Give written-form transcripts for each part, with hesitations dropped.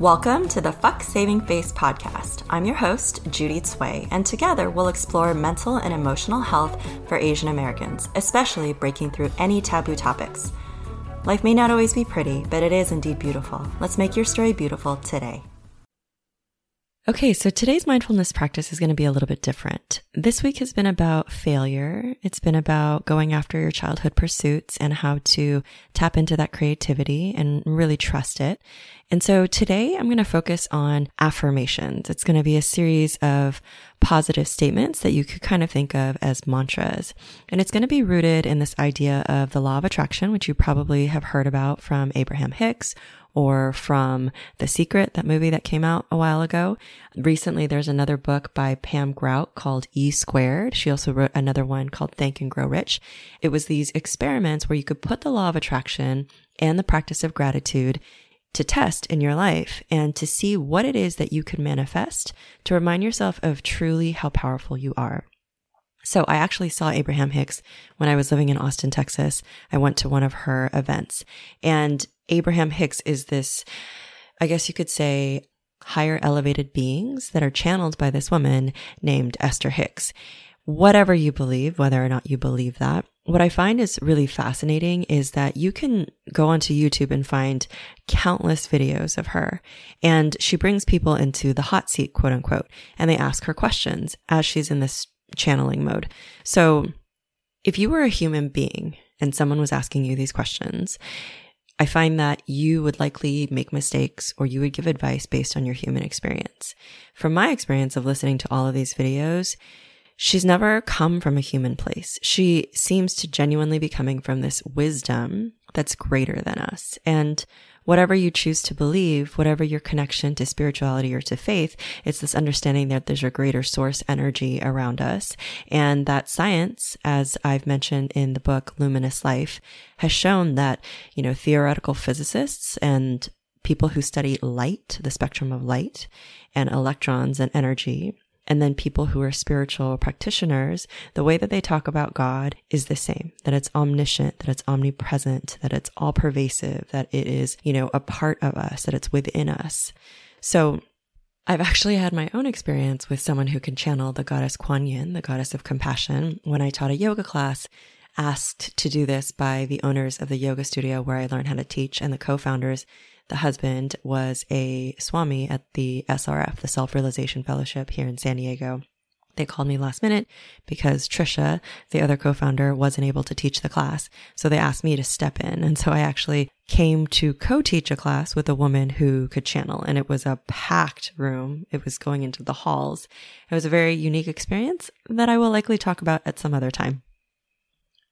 Welcome to the Fuck Saving Face podcast. I'm your host, Judy Tsui, and together we'll explore mental and emotional health for Asian Americans, especially breaking through any taboo topics. Life may not always be pretty, but it is indeed beautiful. Let's make your story beautiful today. Okay, so today's mindfulness practice is going to be a little bit different. This week has been about failure. It's been about going after your childhood pursuits and how to tap into that creativity and really trust it. And so today I'm going to focus on affirmations. It's going to be a series of positive statements that you could kind of think of as mantras. And it's going to be rooted in this idea of the law of attraction, which you probably have heard about from Abraham Hicks or from The Secret, that movie that came out a while ago. Recently, there's another book by Pam Grout called E Squared. She also wrote another one called Thank and Grow Rich. It was these experiments where you could put the law of attraction and the practice of gratitude to test in your life and to see what it is that you could manifest to remind yourself of truly how powerful you are. So I actually saw Abraham Hicks when I was living in Austin, Texas. I went to one of her events, and Abraham Hicks is this, I guess you could say, higher elevated beings that are channeled by this woman named Esther Hicks. Whatever you believe, whether or not you believe that, what I find is really fascinating is that you can go onto YouTube and find countless videos of her. And she brings people into the hot seat, quote unquote, and they ask her questions as she's in this channeling mode. So if you were a human being and someone was asking you these questions, I find that you would likely make mistakes or you would give advice based on your human experience. From my experience of listening to all of these videos, she's never come from a human place. She seems to genuinely be coming from this wisdom that's greater than us. And whatever you choose to believe, whatever your connection to spirituality or to faith, it's this understanding that there's a greater source energy around us. And that science, as I've mentioned in the book Luminous Life, has shown that, you know, theoretical physicists and people who study light, the spectrum of light and electrons and energy, and then people who are spiritual practitioners, the way that they talk about God is the same, that it's omniscient, that it's omnipresent, that it's all pervasive, that it is, you know, a part of us, that it's within us. So I've actually had my own experience with someone who can channel the goddess Kuan Yin, the goddess of compassion, when I taught a yoga class, asked to do this by the owners of the yoga studio where I learned how to teach and the co-founders. The husband was a Swami at the SRF, the Self-Realization Fellowship here in San Diego. They called me last minute because Trisha, the other co-founder, wasn't able to teach the class. So they asked me to step in. And so I actually came to co-teach a class with a woman who could channel. And it was a packed room. It was going into the halls. It was a very unique experience that I will likely talk about at some other time.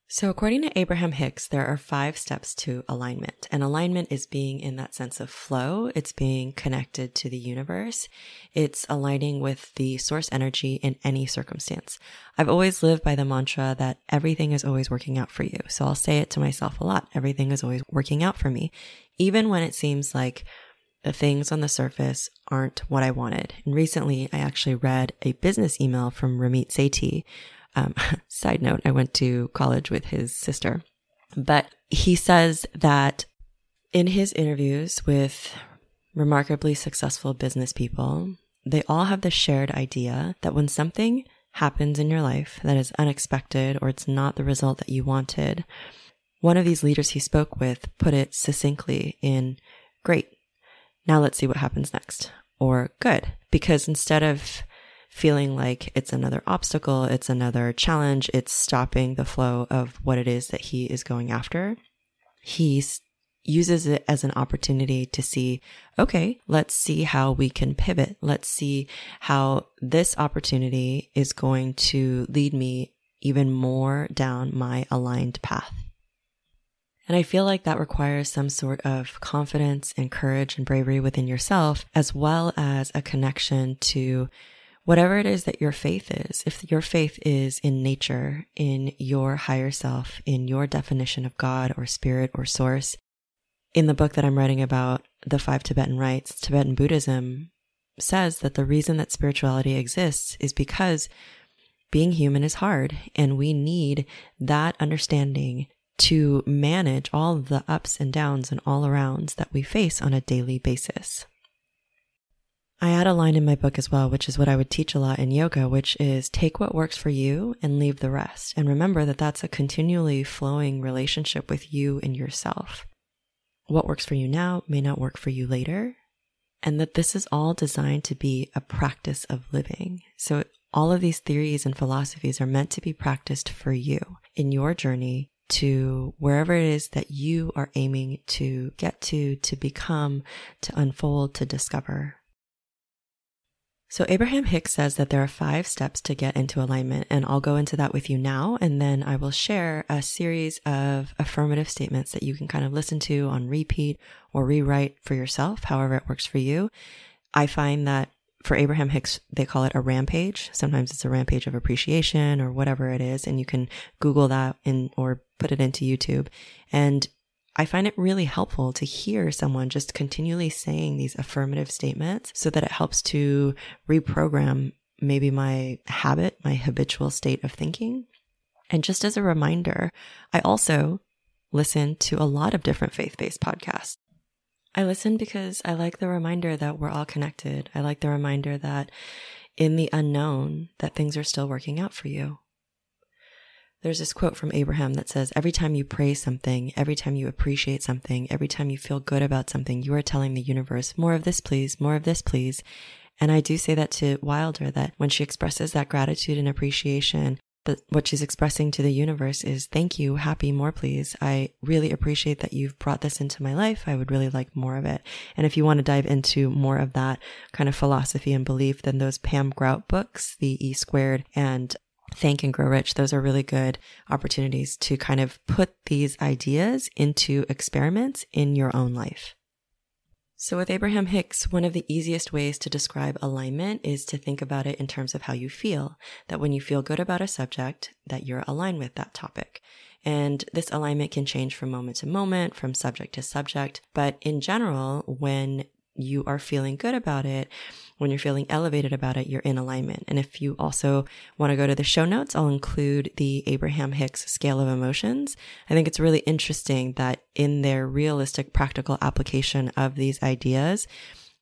So according to Abraham Hicks, there are 5 steps to alignment, and alignment is being in that sense of flow. It's being connected to the universe. It's aligning with the source energy in any circumstance. I've always lived by the mantra that everything is always working out for you. So I'll say it to myself a lot. Everything is always working out for me, even when it seems like the things on the surface aren't what I wanted. And recently I actually read a business email from Ramit Sethi. Side note, I went to college with his sister, but he says that in his interviews with remarkably successful business people, they all have the shared idea that when something happens in your life that is unexpected or it's not the result that you wanted, one of these leaders he spoke with put it succinctly in, "Great, now let's see what happens next," or "Good," because instead of feeling like it's another obstacle, it's another challenge, it's stopping the flow of what it is that he is going after, he uses it as an opportunity to see, okay, let's see how we can pivot. Let's see how this opportunity is going to lead me even more down my aligned path. And I feel like that requires some sort of confidence and courage and bravery within yourself, as well as a connection to whatever it is that your faith is. If your faith is in nature, in your higher self, in your definition of God or spirit or source, in the book that I'm writing about, The Five Tibetan Rites, Tibetan Buddhism says that the reason that spirituality exists is because being human is hard, and we need that understanding to manage all the ups and downs and all arounds that we face on a daily basis. I add a line in my book as well, which is what I would teach a lot in yoga, which is take what works for you and leave the rest. And remember that that's a continually flowing relationship with you and yourself. What works for you now may not work for you later. And that this is all designed to be a practice of living. So all of these theories and philosophies are meant to be practiced for you in your journey to wherever it is that you are aiming to get to become, to unfold, to discover. So Abraham Hicks says that there are 5 steps to get into alignment, and I'll go into that with you now, and then I will share a series of affirmative statements that you can kind of listen to on repeat or rewrite for yourself, however it works for you. I find that for Abraham Hicks, they call it a rampage. Sometimes it's a rampage of appreciation or whatever it is, and you can Google that or put it into YouTube. And I find it really helpful to hear someone just continually saying these affirmative statements so that it helps to reprogram maybe my habit, my habitual state of thinking. And just as a reminder, I also listen to a lot of different faith-based podcasts. I listen because I like the reminder that we're all connected. I like the reminder that in the unknown, that things are still working out for you. There's this quote from Abraham that says, every time you praise something, every time you appreciate something, every time you feel good about something, you are telling the universe, more of this, please, more of this, please. And I do say that to Wilder, that when she expresses that gratitude and appreciation, that what she's expressing to the universe is, thank you, happy, more, please. I really appreciate that you've brought this into my life. I would really like more of it. And if you want to dive into more of that kind of philosophy and belief, then those Pam Grout books, the E Squared and Thank and Grow Rich, those are really good opportunities to kind of put these ideas into experiments in your own life. So with Abraham Hicks, one of the easiest ways to describe alignment is to think about it in terms of how you feel, that when you feel good about a subject, that you're aligned with that topic. And this alignment can change from moment to moment, from subject to subject. But in general, when you are feeling good about it, when you're feeling elevated about it, you're in alignment. And if you also want to go to the show notes, I'll include the Abraham Hicks scale of emotions. I think it's really interesting that in their realistic, practical application of these ideas,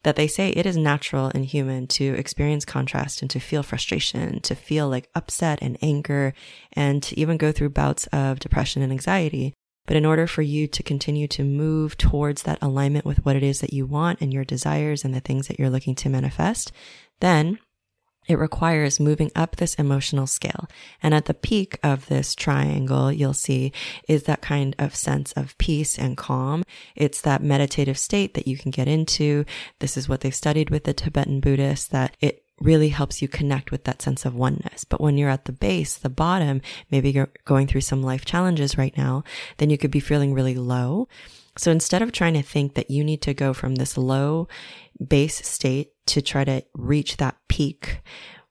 that they say it is natural and human to experience contrast and to feel frustration, to feel like upset and anger, and to even go through bouts of depression and anxiety. But in order for you to continue to move towards that alignment with what it is that you want and your desires and the things that you're looking to manifest, then it requires moving up this emotional scale. And at the peak of this triangle, you'll see, is that kind of sense of peace and calm. It's that meditative state that you can get into. This is what they've studied with the Tibetan Buddhists, that it really helps you connect with that sense of oneness. But when you're at the base, the bottom, maybe you're going through some life challenges right now, then you could be feeling really low. So instead of trying to think that you need to go from this low base state to try to reach that peak,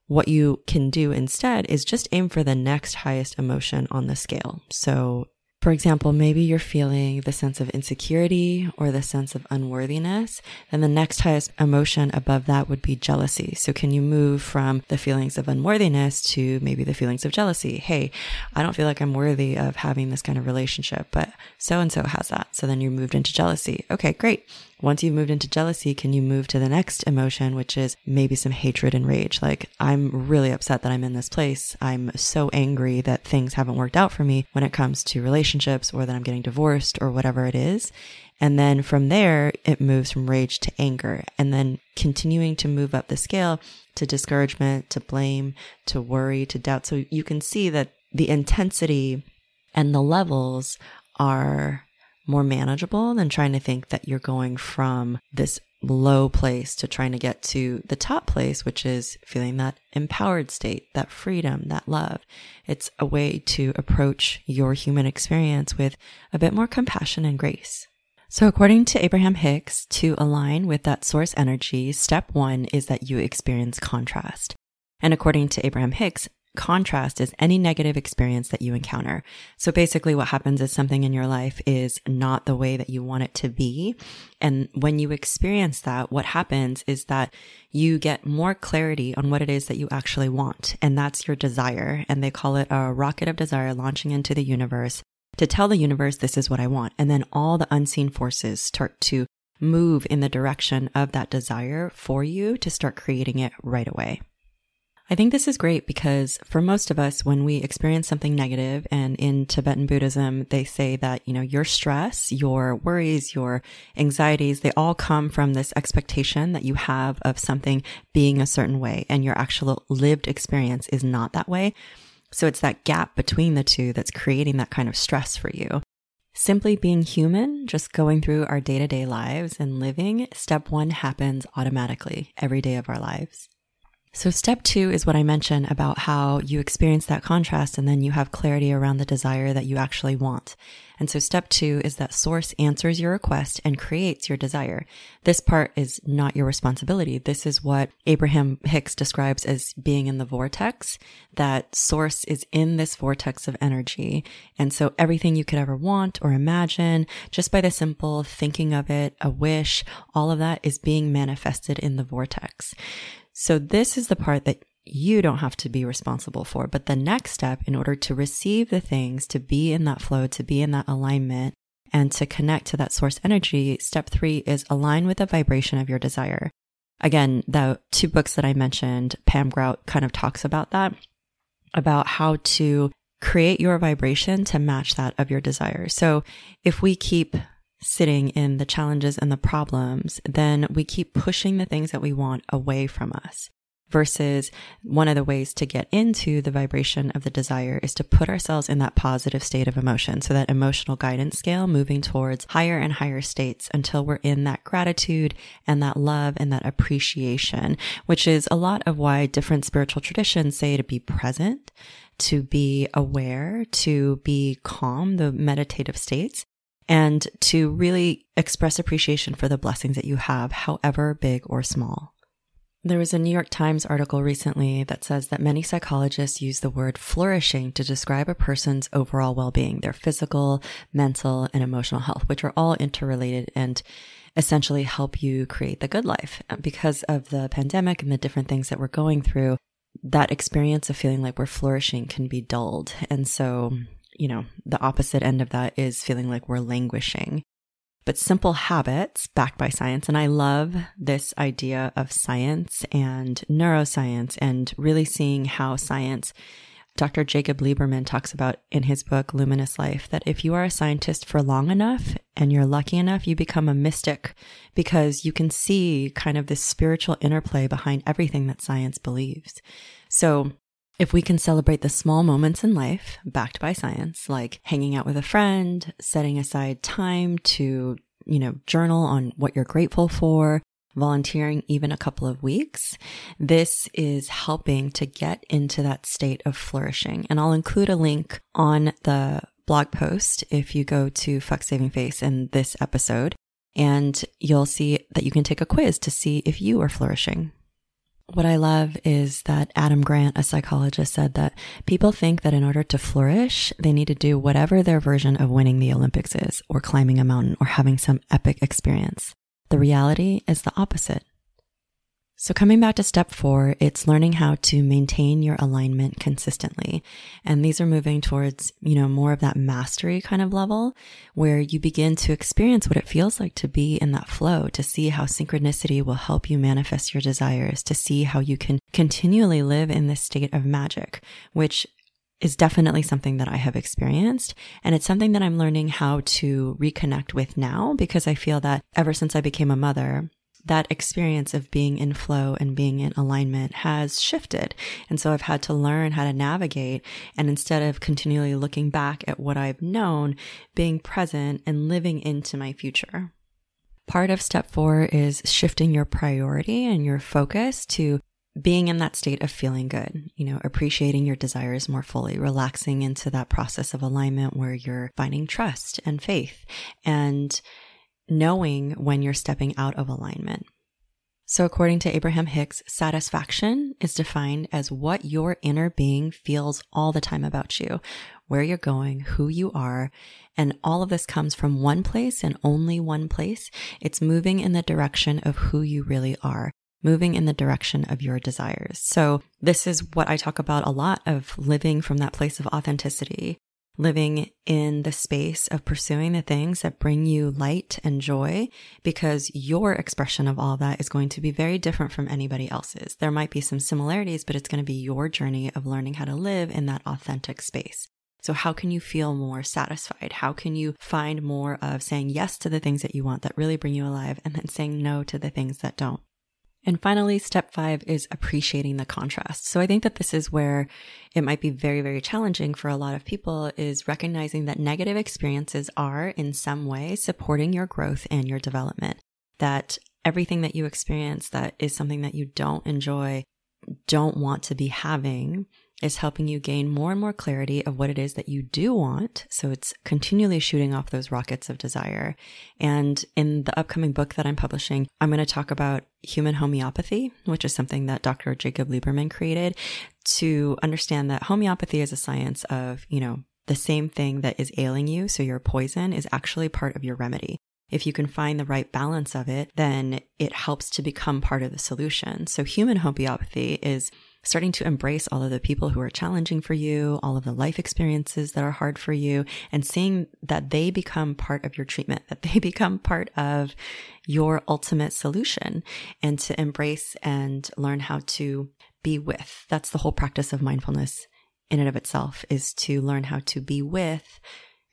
what you can do instead is just aim for the next highest emotion on the scale. So for example, maybe you're feeling the sense of insecurity or the sense of unworthiness, and the next highest emotion above that would be jealousy. So can you move from the feelings of unworthiness to maybe the feelings of jealousy? Hey, I don't feel like I'm worthy of having this kind of relationship, but so-and-so has that. So then you moved into jealousy. Okay, great. Once you've moved into jealousy, can you move to the next emotion, which is maybe some hatred and rage? Like, I'm really upset that I'm in this place. I'm so angry that things haven't worked out for me when it comes to relationships, or that I'm getting divorced, or whatever it is. And then from there, it moves from rage to anger, and then continuing to move up the scale to discouragement, to blame, to worry, to doubt. So you can see that the intensity and the levels are more manageable than trying to think that you're going from this low place to trying to get to the top place, which is feeling that empowered state, that freedom, that love. It's a way to approach your human experience with a bit more compassion and grace. So according to Abraham Hicks, to align with that source energy, step 1 is that you experience contrast. And according to Abraham Hicks, contrast is any negative experience that you encounter. So basically what happens is something in your life is not the way that you want it to be. And when you experience that, what happens is that you get more clarity on what it is that you actually want. And that's your desire. And they call it a rocket of desire launching into the universe to tell the universe, this is what I want. And then all the unseen forces start to move in the direction of that desire for you to start creating it right away. I think this is great because for most of us, when we experience something negative, and in Tibetan Buddhism, they say that, you know, your stress, your worries, your anxieties, they all come from this expectation that you have of something being a certain way, and your actual lived experience is not that way. So it's that gap between the two that's creating that kind of stress for you. Simply being human, just going through our day-to-day lives and living, step one happens automatically every day of our lives. So step two is what I mentioned about how you experience that contrast and then you have clarity around the desire that you actually want. And so step two is that source answers your request and creates your desire. This part is not your responsibility. This is what Abraham Hicks describes as being in the vortex, that source is in this vortex of energy. And so everything you could ever want or imagine, just by the simple thinking of it, a wish, all of that is being manifested in the vortex. So this is the part that you don't have to be responsible for. But the next step, in order to receive the things, to be in that flow, to be in that alignment, and to connect to that source energy, step three is align with the vibration of your desire. Again, the two books that I mentioned, Pam Grout kind of talks about that, about how to create your vibration to match that of your desire. So if we keep sitting in the challenges and the problems, then we keep pushing the things that we want away from us. Versus one of the ways to get into the vibration of the desire is to put ourselves in that positive state of emotion. So that emotional guidance scale moving towards higher and higher states until we're in that gratitude and that love and that appreciation, which is a lot of why different spiritual traditions say to be present, to be aware, to be calm, the meditative states, and to really express appreciation for the blessings that you have, however big or small. There was a New York Times article recently that says that many psychologists use the word flourishing to describe a person's overall well-being, their physical, mental, and emotional health, which are all interrelated and essentially help you create the good life. Because of the pandemic and the different things that we're going through, that experience of feeling like we're flourishing can be dulled. And so, you know, the opposite end of that is feeling like we're languishing. But simple habits backed by science, and I love this idea of science and neuroscience and really seeing how science, Dr. Jacob Lieberman talks about in his book, Luminous Life, that if you are a scientist for long enough and you're lucky enough, you become a mystic because you can see kind of this spiritual interplay behind everything that science believes. So if we can celebrate the small moments in life backed by science, like hanging out with a friend, setting aside time to, you know, journal on what you're grateful for, volunteering even a couple of weeks, this is helping to get into that state of flourishing. And I'll include a link on the blog post if you go to Fuck Saving Face in this episode, and you'll see that you can take a quiz to see if you are flourishing. What I love is that Adam Grant, a psychologist, said that people think that in order to flourish, they need to do whatever their version of winning the Olympics is, or climbing a mountain, or having some epic experience. The reality is the opposite. So coming back to step four, it's learning how to maintain your alignment consistently. And these are moving towards, you know, more of that mastery kind of level where you begin to experience what it feels like to be in that flow, to see how synchronicity will help you manifest your desires, to see how you can continually live in this state of magic, which is definitely something that I have experienced. And it's something that I'm learning how to reconnect with now, because I feel that ever since I became a mother, that experience of being in flow and being in alignment has shifted. And so I've had to learn how to navigate. And instead of continually looking back at what I've known, being present and living into my future. Part of step four is shifting your priority and your focus to being in that state of feeling good, you know, appreciating your desires more fully, relaxing into that process of alignment where you're finding trust and faith and knowing when you're stepping out of alignment. So according to Abraham Hicks, satisfaction is defined as what your inner being feels all the time about you, where you're going, who you are, and all of this comes from one place and only one place. It's moving in the direction of who you really are, moving in the direction of your desires. So this is what I talk about a lot, of living from that place of authenticity, living in the space of pursuing the things that bring you light and joy, because your expression of all that is going to be very different from anybody else's. There might be some similarities, but it's going to be your journey of learning how to live in that authentic space. So how can you feel more satisfied? How can you find more of saying yes to the things that you want that really bring you alive, and then saying no to the things that don't? And finally, step 5 is appreciating the contrast. So I think that this is where it might be very, very challenging for a lot of people, is recognizing that negative experiences are in some way supporting your growth and your development. That everything that you experience that is something that you don't enjoy, don't want to be having, is helping you gain more and more clarity of what it is that you do want. So it's continually shooting off those rockets of desire. And in the upcoming book that I'm publishing, I'm going to talk about human homeopathy, which is something that Dr. Jacob Lieberman created, to understand that homeopathy is a science of, the same thing that is ailing you, so your poison, is actually part of your remedy. If you can find the right balance of it, then it helps to become part of the solution. So human homeopathy is starting to embrace all of the people who are challenging for you, all of the life experiences that are hard for you, and seeing that they become part of your treatment, that they become part of your ultimate solution, and to embrace and learn how to be with. That's the whole practice of mindfulness in and of itself, is to learn how to be with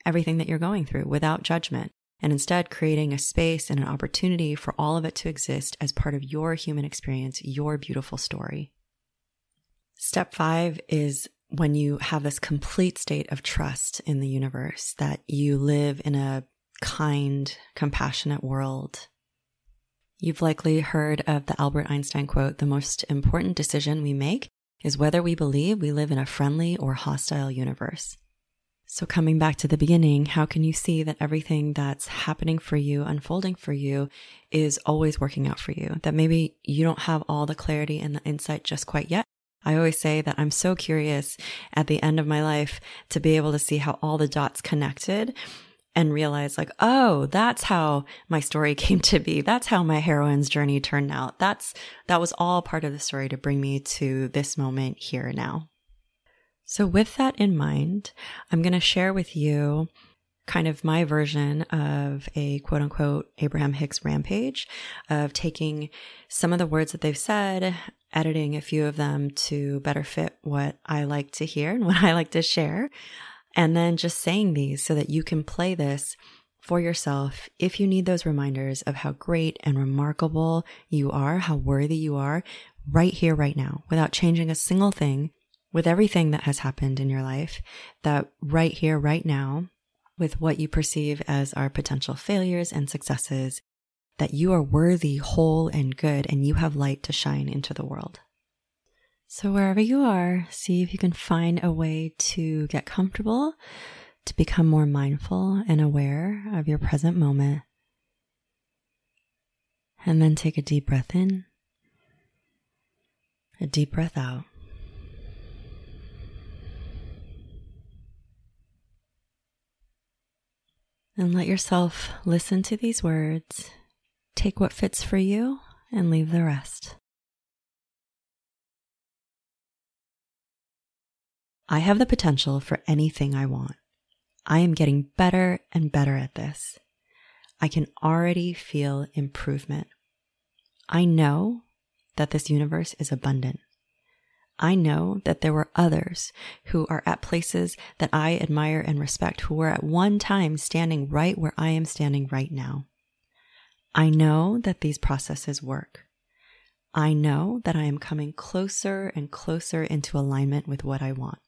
everything that you're going through without judgment, and instead creating a space and an opportunity for all of it to exist as part of your human experience, your beautiful story. Step 5 is when you have this complete state of trust in the universe, that you live in a kind, compassionate world. You've likely heard of the Albert Einstein quote, "The most important decision we make is whether we believe we live in a friendly or hostile universe." So coming back to the beginning, how can you see that everything that's happening for you, unfolding for you, is always working out for you? That maybe you don't have all the clarity and the insight just quite yet. I always say that I'm so curious at the end of my life to be able to see how all the dots connected and realize, like, oh, that's how my story came to be. That's how my heroine's journey turned out. That was all part of the story to bring me to this moment here and now. So with that in mind, I'm going to share with you kind of my version of a quote unquote Abraham Hicks rampage, of taking some of the words that they've said, editing a few of them to better fit what I like to hear and what I like to share, and then just saying these so that you can play this for yourself if you need those reminders of how great and remarkable you are, how worthy you are, right here, right now, without changing a single thing, with everything that has happened in your life, that right here, right now, with what you perceive as our potential failures and successes, that you are worthy, whole, and good, and you have light to shine into the world. So wherever you are, see if you can find a way to get comfortable, to become more mindful and aware of your present moment. And then take a deep breath in, a deep breath out. And let yourself listen to these words, take what fits for you, and leave the rest. I have the potential for anything I want. I am getting better and better at this. I can already feel improvement. I know that this universe is abundant. I know that there were others who are at places that I admire and respect, who were at one time standing right where I am standing right now. I know that these processes work. I know that I am coming closer and closer into alignment with what I want.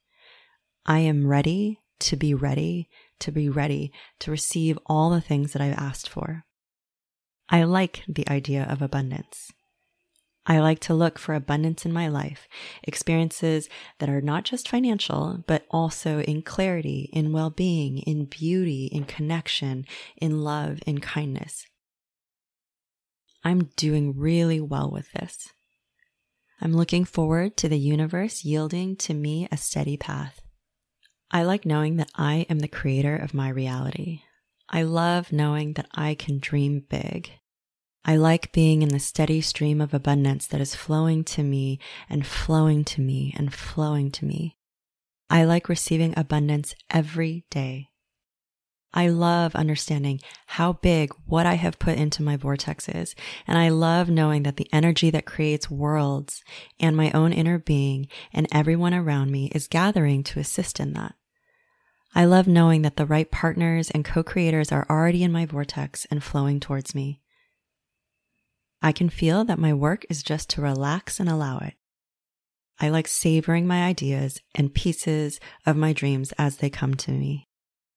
I am ready to be ready, to be ready to receive all the things that I've asked for. I like the idea of abundance. I like to look for abundance in my life, experiences that are not just financial, but also in clarity, in well-being, in beauty, in connection, in love, in kindness. I'm doing really well with this. I'm looking forward to the universe yielding to me a steady path. I like knowing that I am the creator of my reality. I love knowing that I can dream big. I like being in the steady stream of abundance that is flowing to me and flowing to me and flowing to me. I like receiving abundance every day. I love understanding how big what I have put into my vortex is, and I love knowing that the energy that creates worlds and my own inner being and everyone around me is gathering to assist in that. I love knowing that the right partners and co-creators are already in my vortex and flowing towards me. I can feel that my work is just to relax and allow it. I like savoring my ideas and pieces of my dreams as they come to me.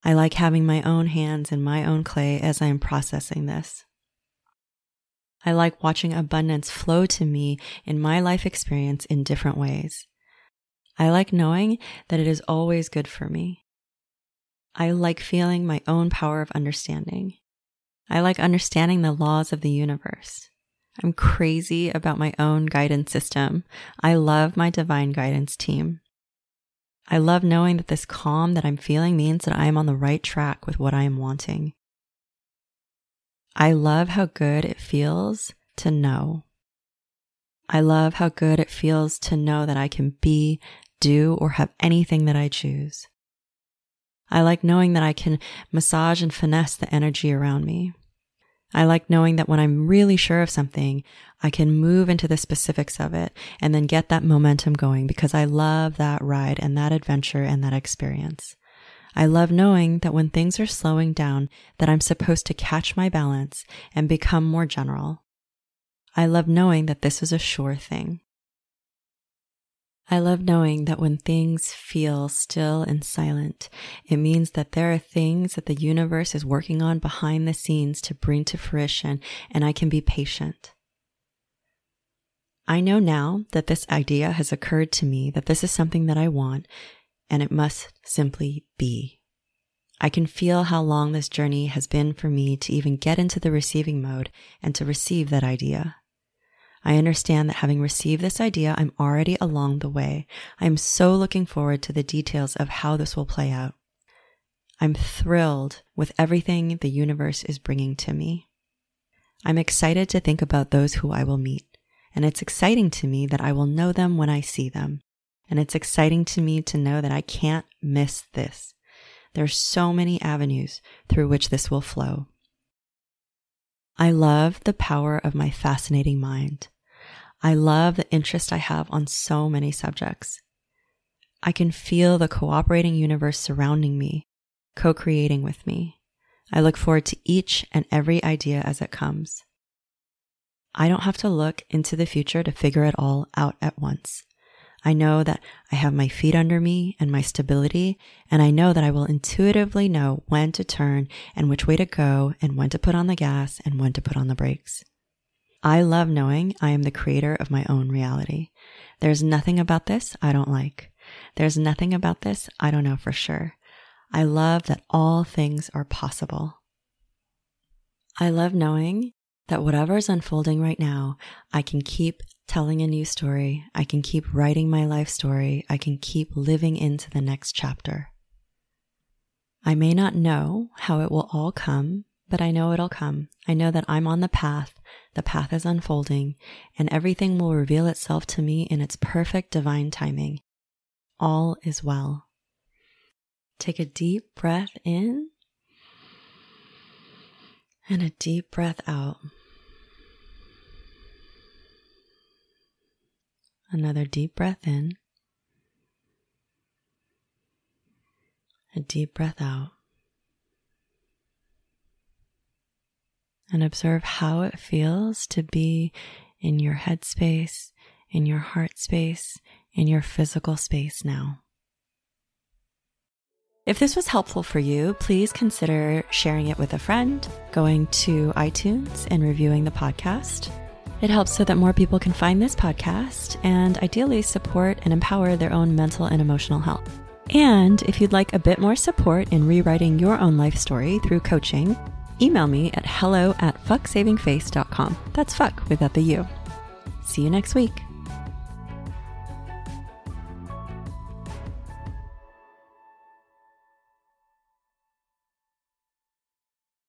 I like having my own hands in my own clay as I am processing this. I like watching abundance flow to me in my life experience in different ways. I like knowing that it is always good for me. I like feeling my own power of understanding. I like understanding the laws of the universe. I'm crazy about my own guidance system. I love my divine guidance team. I love knowing that this calm that I'm feeling means that I am on the right track with what I am wanting. I love how good it feels to know. I love how good it feels to know that I can be, do, or have anything that I choose. I like knowing that I can massage and finesse the energy around me. I like knowing that when I'm really sure of something, I can move into the specifics of it and then get that momentum going because I love that ride and that adventure and that experience. I love knowing that when things are slowing down, that I'm supposed to catch my balance and become more general. I love knowing that this is a sure thing. I love knowing that when things feel still and silent, it means that there are things that the universe is working on behind the scenes to bring to fruition, and I can be patient. I know now that this idea has occurred to me, that this is something that I want, and it must simply be. I can feel how long this journey has been for me to even get into the receiving mode and to receive that idea. I understand that having received this idea, I'm already along the way. I'm so looking forward to the details of how this will play out. I'm thrilled with everything the universe is bringing to me. I'm excited to think about those who I will meet, and it's exciting to me that I will know them when I see them, and it's exciting to me to know that I can't miss this. There's so many avenues through which this will flow. I love the power of my fascinating mind. I love the interest I have on so many subjects. I can feel the cooperating universe surrounding me, co-creating with me. I look forward to each and every idea as it comes. I don't have to look into the future to figure it all out at once. I know that I have my feet under me and my stability, and I know that I will intuitively know when to turn and which way to go and when to put on the gas and when to put on the brakes. I love knowing I am the creator of my own reality. There's nothing about this I don't like. There's nothing about this I don't know for sure. I love that all things are possible. I love knowing that whatever is unfolding right now, I can keep telling a new story. I can keep writing my life story. I can keep living into the next chapter. I may not know how it will all come, but I know it'll come. I know that I'm on the path. The path is unfolding, and everything will reveal itself to me in its perfect divine timing. All is well. Take a deep breath in and a deep breath out. Another deep breath in. A deep breath out. And observe how it feels to be in your head space, in your heart space, in your physical space now. If this was helpful for you, please consider sharing it with a friend, going to iTunes and reviewing the podcast. It helps so that more people can find this podcast and ideally support and empower their own mental and emotional health. And if you'd like a bit more support in rewriting your own life story through coaching, email me at hello@fucksavingface.com. That's fuck without the U. See you next week.